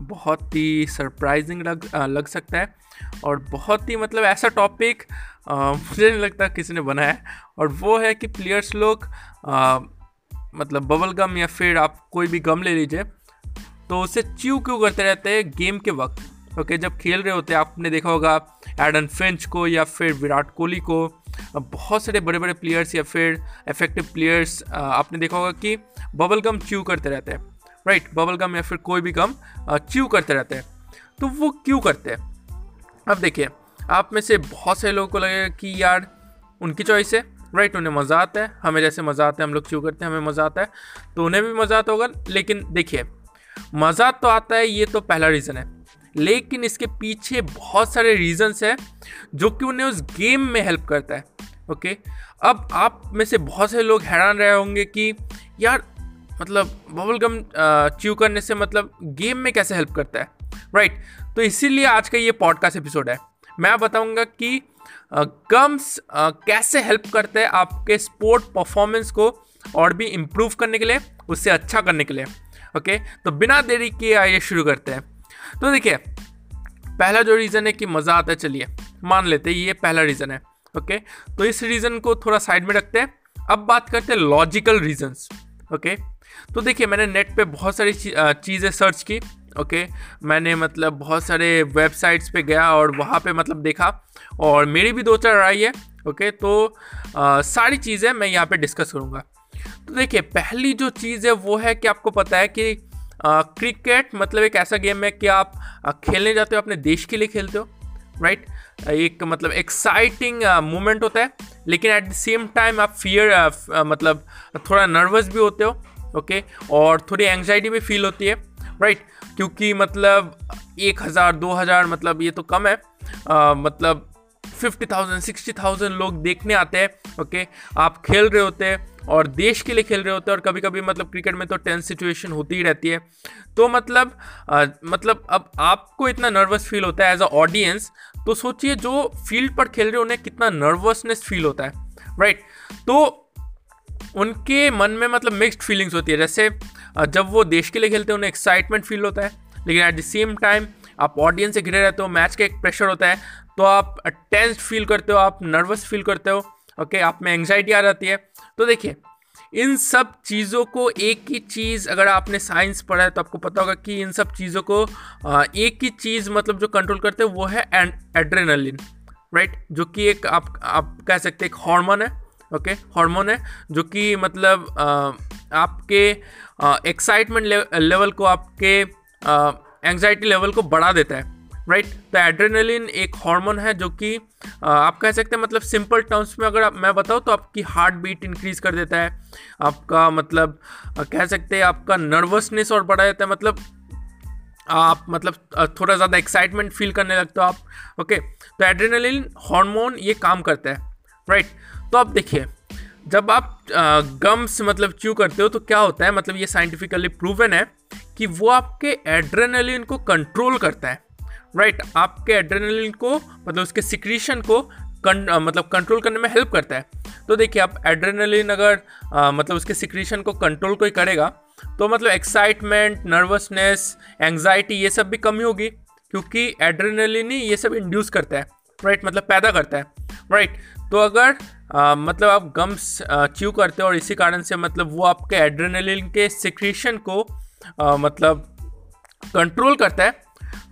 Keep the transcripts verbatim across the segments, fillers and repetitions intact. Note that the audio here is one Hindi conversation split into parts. बहुत ही सरप्राइजिंग लग लग सकता है और बहुत ही मतलब ऐसा टॉपिक मुझे नहीं लगता किसी ने बनाया है। और वो है कि प्लेयर्स लोग आ, मतलब बबल गम या फिर आप कोई भी गम ले लीजिए तो उसे च्यू क्यों करते रहते हैं गेम के वक्त। ओके, जब खेल रहे होते हैं आपने देखा होगा एडन फिंच को या फिर विराट कोहली को, बहुत सारे बड़े बड़े प्लेयर्स या फिर इफेक्टिव प्लेयर्स आपने देखा होगा कि बबल गम च्यू करते रहते हैं, राइट right, बबल गम या फिर कोई भी गम च्यू करते रहते हैं। तो वो क्यों करते हैं? अब देखिए, आप में से बहुत सारे लोगों को लगेगा कि यार उनकी चॉइस है, राइट right, उन्हें मज़ा आता है, हमें जैसे मज़ा आता है, हम लोग च्यू करते हैं हमें मज़ा आता है तो उन्हें भी मज़ा आता होगा। लेकिन देखिए, मज़ा तो आता है, ये तो पहला रीज़न है, लेकिन इसके पीछे बहुत सारे रीज़न्स हैं जो कि उन्हें उस गेम में हेल्प करता है। Okay okay? अब आप में से बहुत सारे लोग हैरान रहे होंगे कि यार मतलब बबल गम च्यू करने से मतलब गेम में कैसे हेल्प करता है, राइट right? तो इसीलिए आज का ये पॉडकास्ट एपिसोड है, मैं बताऊंगा कि गम्स कैसे हेल्प करते हैं आपके स्पोर्ट परफॉर्मेंस को और भी इम्प्रूव करने के लिए, उससे अच्छा करने के लिए। ओके, तो बिना देरी किए आइए शुरू करते हैं। तो देखिए, पहला जो रीज़न है कि मज़ा आता है, चलिए मान लेते हैं ये पहला रीज़न है। ओके, तो इस रीज़न को थोड़ा साइड में रखते हैं। अब बात करते हैं लॉजिकल रीजन्स। Okay okay? तो देखिए, मैंने नेट पे बहुत सारी चीज़ें सर्च की। Okay okay? मैंने मतलब बहुत सारे वेबसाइट्स पे गया और वहाँ पे मतलब देखा और मेरी भी दो चार राय है। Okay okay? तो आ, सारी चीज़ें मैं यहाँ पे डिस्कस करूँगा। तो देखिए, पहली जो चीज़ है वो है कि आपको पता है कि आ, क्रिकेट मतलब एक ऐसा गेम है कि आप आ, खेलने जाते हो, अपने देश के लिए खेलते हो, राइट right? एक मतलब एक्साइटिंग मोमेंट होता है, लेकिन एट द सेम टाइम आप फियर आ, फ, आ, मतलब थोड़ा नर्वस भी होते हो। Okay okay? और थोड़ी एंग्जाइटी भी फील होती है, राइट right? क्योंकि मतलब एक हज़ार दो हज़ार मतलब ये तो कम है, आ, मतलब फिफ्टी थाउजेंड सिक्सटी थाउजेंड लोग देखने आते हैं। Okay okay? आप खेल रहे होते हैं और देश के लिए खेल रहे होते हैं और कभी कभी मतलब क्रिकेट में तो टेंस सिचुएशन होती ही रहती है। तो मतलब आ, मतलब अब आपको इतना नर्वस फील होता है एज अ ऑडियंस, तो सोचिए जो फील्ड पर खेल रहे उन्हें कितना नर्वसनेस फील होता है, राइट right? तो उनके मन में मतलब मिक्स्ड फीलिंग्स होती है। जैसे जब वो देश के लिए खेलते हैं उन्हें एक्साइटमेंट फील होता है, लेकिन एट द सेम टाइम आप ऑडियंस से घिरे रहते हो, मैच का एक प्रेशर होता है तो आप टेंस्ड फील करते हो, आप नर्वस फील करते हो। ओके okay, आप में एंग्जाइटी आ जाती है। तो देखिए, इन सब चीज़ों को एक ही चीज़, अगर आपने साइंस पढ़ा है तो आपको पता होगा कि इन सब चीज़ों को एक ही चीज़ मतलब जो कंट्रोल करते हैं वो है एड्रेनलिन, राइट, जो कि एक आप आप कह सकते हैं एक हार्मोन है। ओके okay, हार्मोन है जो कि मतलब आ, आपके एक्साइटमेंट ले, लेवल को, आपके एंग्जाइटी लेवल को बढ़ा देता है, राइट right? तो एड्रेनलिन एक हार्मोन है जो कि आप कह सकते हैं मतलब सिंपल टर्म्स में अगर आप, मैं बताऊँ तो आपकी हार्ट बीट इंक्रीज़ कर देता है, आपका मतलब कह सकते हैं आपका नर्वसनेस और बढ़ा देता है, मतलब आप मतलब थोड़ा ज़्यादा एक्साइटमेंट फील करने लगते हो आप। ओके, तो एड्रेनलिन हार्मोन ये काम करता है, राइट right? तो आप देखिए, जब आप गम्स मतलब च्यू करते हो तो क्या होता है, मतलब ये साइंटिफिकली प्रूवन है कि वो आपके एड्रेनलिन को कंट्रोल करता है, राइट right, आपके एड्रेनलिन को मतलब उसके सिक्रीशन को कं, आ, मतलब कंट्रोल करने में हेल्प करता है। तो देखिए, आप एड्रेनलिन अगर आ, मतलब उसके सिक्रीशन को कंट्रोल कोई करेगा तो मतलब एक्साइटमेंट, नर्वसनेस, एंग्जाइटी ये सब भी कम ही होगी, क्योंकि एड्रेनलिन ही ये सब इंड्यूस करता है, राइट right, मतलब पैदा करता है, राइट right, तो अगर आ, मतलब आप गम्स च्यू करते हो और इसी कारण से मतलब वो आपके एड्रेनलिन के सिक्रीशन को आ, मतलब कंट्रोल करता है,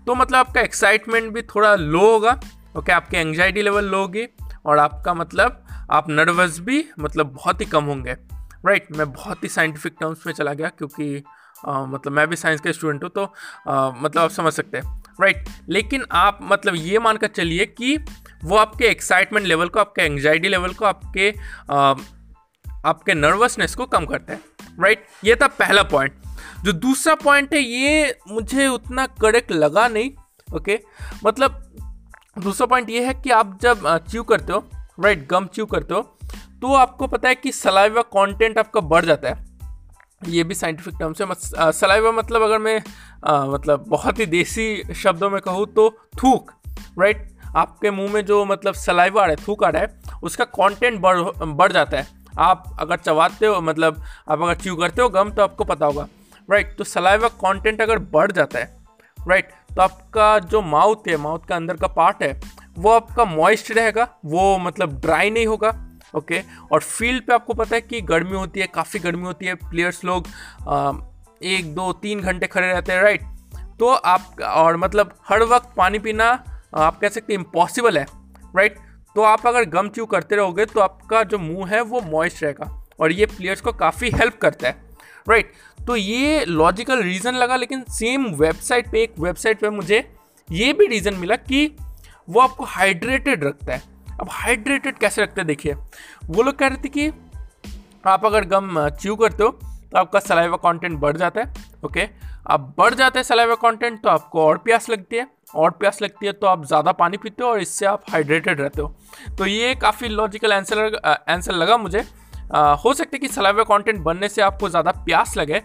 तो मतलब आपका एक्साइटमेंट भी थोड़ा लो होगा। ओके okay, आपके एंग्जाइटी लेवल लो होगी और आपका मतलब आप नर्वस भी मतलब बहुत ही कम होंगे, राइट right? मैं बहुत ही साइंटिफिक टर्म्स में चला गया क्योंकि आ, मतलब मैं भी साइंस का स्टूडेंट हूँ, तो आ, मतलब आप समझ सकते हैं, राइट right? लेकिन आप मतलब ये मानकर चलिए कि वो आपके एक्साइटमेंट लेवल को, आपके एंग्जाइटी लेवल को, आपके आ, आपके नर्वसनेस को कम करता है, राइट right? ये था पहला पॉइंट। जो दूसरा पॉइंट है ये मुझे उतना करेक्ट लगा नहीं। Okay okay? मतलब दूसरा पॉइंट ये है कि आप जब च्यू करते हो, राइट, गम च्यू करते हो, तो आपको पता है कि सलाइवा कंटेंट आपका बढ़ जाता है। ये भी साइंटिफिक टर्म्स है। मत, आ, सलाइवा मतलब अगर मैं आ, मतलब बहुत ही देसी शब्दों में कहूँ तो थूक, राइट। आपके मुंह में जो मतलब सलाइवा आ रहा है, थूक आ रहा है, उसका कंटेंट बढ़ बढ़ जाता है। आप अगर चबाते हो, मतलब आप अगर च्यू करते हो गम, तो आपको पता होगा, राइट। तो सलाइवा कंटेंट अगर बढ़ जाता है, राइट, तो आपका जो माउथ है, माउथ का अंदर का पार्ट है, वो आपका मॉइस्ट रहेगा, वो मतलब ड्राई नहीं होगा, ओके। और फील्ड पे आपको पता है कि गर्मी होती है, काफ़ी गर्मी होती है, प्लेयर्स लोग आ, एक दो तीन घंटे खड़े रहते हैं, राइट। तो आप और मतलब हर वक्त पानी पीना आप कह सकते हैं इम्पॉसिबल है, राइट। तो आप अगर गम च्यू करते रहोगे तो आपका जो मुंह है वो मॉइस्ट रहेगा, और ये प्लेयर्स को काफ़ी हेल्प करता है, राइट। तो ये लॉजिकल रीज़न लगा, लेकिन सेम वेबसाइट पे एक वेबसाइट पे मुझे ये भी रीज़न मिला कि वो आपको हाइड्रेटेड रखता है। अब हाइड्रेटेड कैसे रखते हैं, देखिए। वो लोग कह रहे थे कि आप अगर गम च्यू करते हो तो आपका सलाइवा कंटेंट बढ़ जाता है, ओके। अब बढ़ जाता है सलाइवा कंटेंट तो आपको और प्यास लगती है, और प्यास लगती है तो आप ज़्यादा पानी पीते हो, और इससे आप हाइड्रेटेड रहते हो। तो ये काफ़ी लॉजिकल आंसर आंसर लगा मुझे। आ, हो सकता है कि सलाइवा कंटेंट बनने से आपको ज़्यादा प्यास लगे,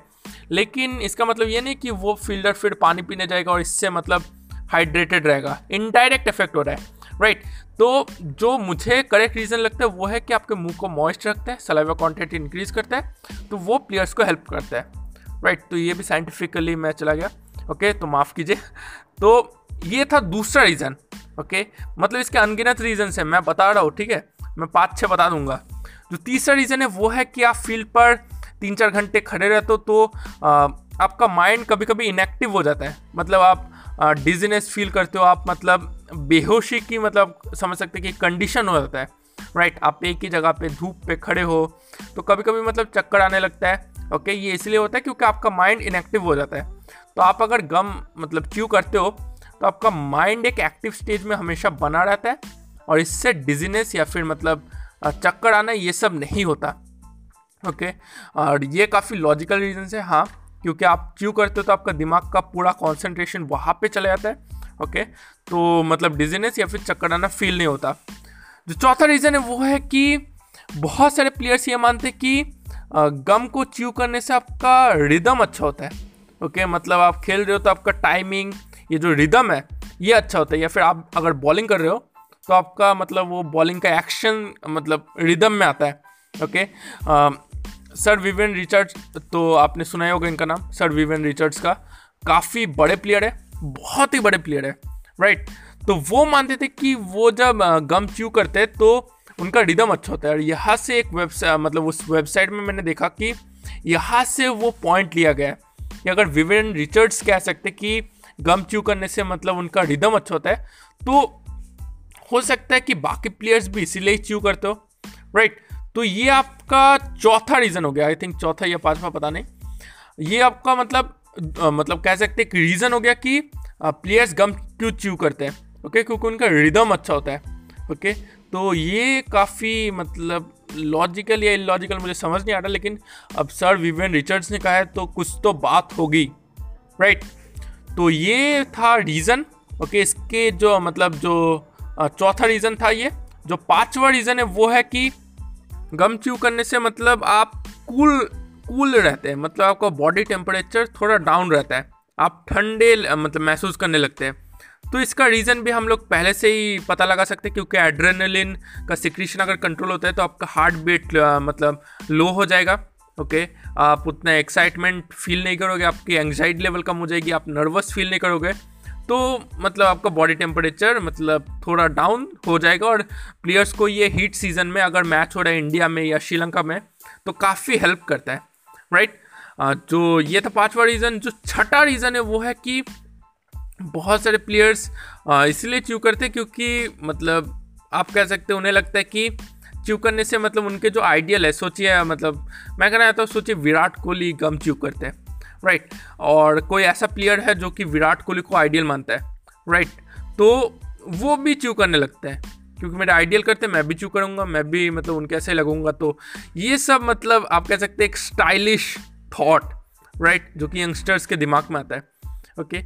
लेकिन इसका मतलब ये नहीं कि वो फील्डर फिर पानी पीने जाएगा और इससे मतलब हाइड्रेटेड रहेगा। इनडायरेक्ट इफेक्ट हो रहा है, राइट। तो जो मुझे करेक्ट रीज़न लगता है वो है कि आपके मुंह को मॉइस्ट रखता है, सलाइवा कंटेंट इंक्रीज़ करता है, तो वो प्लेयर्स को हेल्प करता है, राइट। तो ये भी साइंटिफिकली मैं चला गया, ओके, तो माफ़ कीजिए। तो ये था दूसरा रीज़न, ओके। मतलब इसके अनगिनत रीज़न है, मैं बता रहा हूँ, ठीक है, मैं पाँच छः बता दूंगा। जो तीसरा रीज़न है वो है कि आप फील्ड पर तीन चार घंटे खड़े रहते हो, तो आ, आपका माइंड कभी कभी इनएक्टिव हो जाता है। मतलब आप डिजीनेस फील करते हो, आप मतलब बेहोशी की, मतलब समझ सकते हैं कि कंडीशन हो जाता है, राइट। आप एक ही जगह पे धूप पे खड़े हो तो कभी कभी मतलब चक्कर आने लगता है, ओके। ये इसलिए होता है क्योंकि आपका माइंड इनएक्टिव हो जाता है। तो आप अगर गम मतलब च्यू करते हो तो आपका माइंड एक एक्टिव स्टेज में हमेशा बना रहता है, और इससे डिजीनेस या फिर मतलब चक्कर आना ये सब नहीं होता, ओके। और ये काफ़ी लॉजिकल रीजन है, हाँ, क्योंकि आप च्यू करते हो तो आपका दिमाग का पूरा कंसंट्रेशन वहाँ पे चला जाता है, ओके। तो मतलब डिजीनेस या फिर चक्कर आना फील नहीं होता। जो चौथा रीज़न है वो है कि बहुत सारे प्लेयर्स ये मानते हैं कि गम को च्यू करने से आपका रिदम अच्छा होता है, ओके। मतलब आप खेल रहे हो तो आपका टाइमिंग, ये जो रिदम है, ये अच्छा होता है। या फिर आप अगर बॉलिंग कर रहे हो तो आपका मतलब वो बॉलिंग का एक्शन मतलब रिदम में आता है, ओके। आ, सर विवियन रिचर्ड्स, तो आपने सुना ही होगा इनका नाम, सर विवियन रिचर्ड्स का, काफ़ी बड़े प्लेयर है, बहुत ही बड़े प्लेयर है, राइट। तो वो मानते थे कि वो जब गम च्यू करते हैं तो उनका रिदम अच्छा होता है, और यहाँ से एक वेबसाइट मतलब उस वेबसाइट में मैंने देखा कि यहाँ से वो पॉइंट लिया गया है कि अगर विवियन रिचर्ड्स कह सकते कि गम च्यू करने से मतलब उनका रिदम अच्छा होता है, तो हो सकता है कि बाकी प्लेयर्स भी इसीलिए च्यू करते हो, राइट। तो ये आपका चौथा रीज़न हो गया, आई थिंक चौथा या पांचवा, पता नहीं। ये आपका मतलब आ, मतलब कह सकते हैं कि रीज़न हो गया कि प्लेयर्स गम क्यों च्यू करते हैं, ओके, क्योंकि उनका रिदम अच्छा होता है, ओके। तो ये काफ़ी मतलब लॉजिकल या इलॉजिकल मुझे समझ नहीं आ रहा, लेकिन अब सर विवियन रिचर्ड्स ने कहा है तो कुछ तो बात होगी, राइट। तो ये था रीज़न, ओके। इसके जो मतलब जो चौथा रीज़न था ये। जो पांचवा रीज़न है वो है कि गम च्यू करने से मतलब आप कूल कूल रहते हैं, मतलब आपका बॉडी टेम्परेचर थोड़ा डाउन रहता है, आप ठंडे मतलब महसूस करने लगते हैं। तो इसका रीज़न भी हम लोग पहले से ही पता लगा सकते हैं, क्योंकि एड्रेनलिन का सिक्रीशन अगर कंट्रोल होता है तो आपका हार्ट बीट मतलब लो हो जाएगा, ओके। आप उतना एक्साइटमेंट फील नहीं करोगे, आपकी एंग्जाइटी लेवल कम हो जाएगी, आप नर्वस फील नहीं करोगे, तो मतलब आपका बॉडी टेम्परेचर मतलब थोड़ा डाउन हो जाएगा। और प्लेयर्स को ये हीट सीज़न में अगर मैच हो रहा है इंडिया में या श्रीलंका में तो काफ़ी हेल्प करता है, राइट। जो ये था पांचवा रीज़न। जो छठा रीज़न है वो है कि बहुत सारे प्लेयर्स इसलिए च्यू करते हैं क्योंकि मतलब आप कह सकते हैं उन्हें लगता है कि च्यू करने से मतलब उनके जो आइडियल है, सोचिए मतलब मैं कहना चाहता हूँ, सोचिए विराट कोहली गम च्यू करते हैं, राइट right. और कोई ऐसा प्लेयर है जो कि विराट कोहली को आइडियल मानता है, राइट right. तो वो भी च्यू करने लगता है क्योंकि मेरा आइडियल करते हैं, मैं भी च्यू करूँगा, मैं भी मतलब उनके ऐसे लगूंगा। तो ये सब मतलब आप कह सकते हैं एक स्टाइलिश थॉट, राइट right, जो कि यंगस्टर्स के दिमाग में आता है, ओके,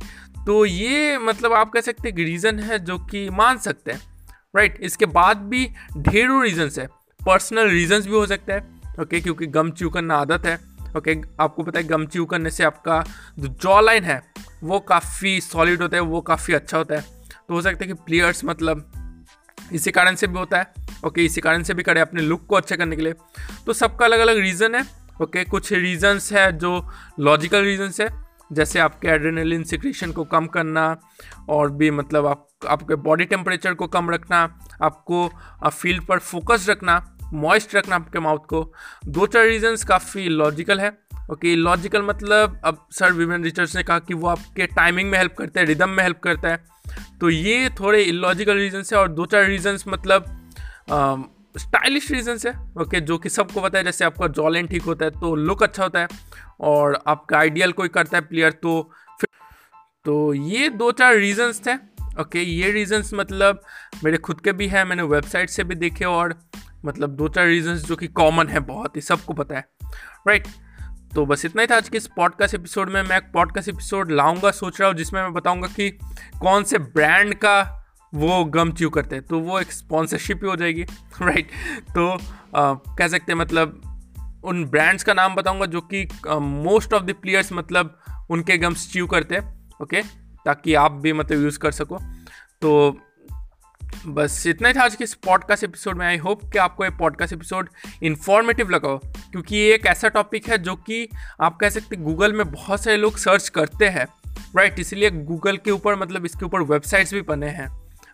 तो ये मतलब आप कह सकते हैं कि रीज़न है जो कि मान सकते हैं, राइट। इसके बाद भी ढेरों रीजंस है, पर्सनल रीजंस भी हो सकता है, ओके, क्योंकि गम च्यू करना आदत है, ओके। आपको पता है गम च्यू करने से आपका जो जॉ लाइन है वो काफ़ी सॉलिड होता है, वो काफ़ी अच्छा होता है, तो हो सकता है कि प्लेयर्स मतलब इसी कारण से भी होता है, ओके, इसी कारण से भी करे अपने लुक को अच्छा करने के लिए। तो सबका अलग अलग रीज़न है, ओके। कुछ रीजंस है जो लॉजिकल रीजंस है, जैसे आपके एड्रेनलिन सिक्रीशन को कम करना, और भी मतलब आप आपके बॉडी टेम्परेचर को कम रखना, आपको फील्ड पर फोकस रखना, मॉइस्ट रखना आपके माउथ को। दो चार रीजंस काफ़ी लॉजिकल है, ओके। लॉजिकल मतलब अब सर विवियन रिचर्ड्स ने कहा कि वो आपके टाइमिंग में हेल्प करता है, रिदम में हेल्प करता है, तो ये थोड़े इलॉजिकल रीजंस है। और दो चार रीजंस मतलब स्टाइलिश रीजंस है, ओके, जो कि सबको पता है, जैसे आपका जॉ लाइन ठीक होता है तो लुक अच्छा होता है, और आपका आइडियल कोई करता है प्लेयर तो फिर, तो ये दो चार रीजंस थे, ओके। ये रीजंस मतलब मेरे खुद के भी हैं, मैंने वेबसाइट से भी देखे, और मतलब दो चार रीजंस जो कि कॉमन है, बहुत ही सबको पता है, राइट। तो बस इतना ही था आज के इस पॉडकास्ट एपिसोड में। मैं एक पॉडकास्ट एपिसोड लाऊंगा, सोच रहा हूँ, जिसमें मैं बताऊंगा कि कौन से ब्रांड का वो गम च्यू करते हैं, तो वो एक स्पॉन्सरशिप ही हो जाएगी, राइट। तो आ, कह सकते हैं मतलब उन ब्रांड्स का नाम बताऊंगा जो कि मोस्ट ऑफ द प्लेयर्स मतलब उनके गम्स च्यू करते हैं, ओके, ताकि आप भी मतलब यूज़ कर सको। तो बस इतना ही था आज के इस पॉडकास्ट एपिसोड में। आई होप कि आपको ये पॉडकास्ट एपिसोड इन्फॉर्मेटिव लगा हो, क्योंकि ये एक ऐसा टॉपिक है जो कि आप कह सकते हैं गूगल में बहुत सारे लोग सर्च करते हैं, राइट, इसलिए गूगल के ऊपर मतलब इसके ऊपर वेबसाइट्स भी बने हैं,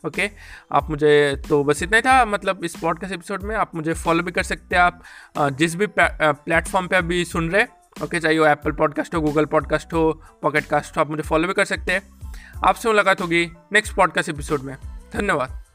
ओके, okay, आप मुझे, तो बस इतना ही था मतलब इस पॉडकास्ट एपिसोड में। आप मुझे फॉलो भी कर सकते हैं, आप जिस भी प्लेटफॉर्म पे अभी सुन रहे, ओके, okay, चाहे वो एप्पल पॉडकास्ट हो, गूगल पॉडकास्ट हो, पॉकेट कास्ट हो, आप मुझे फॉलो भी कर सकते हैं। आपसे मुलाकात होगी नेक्स्ट पॉडकास्ट एपिसोड में। धन्यवाद।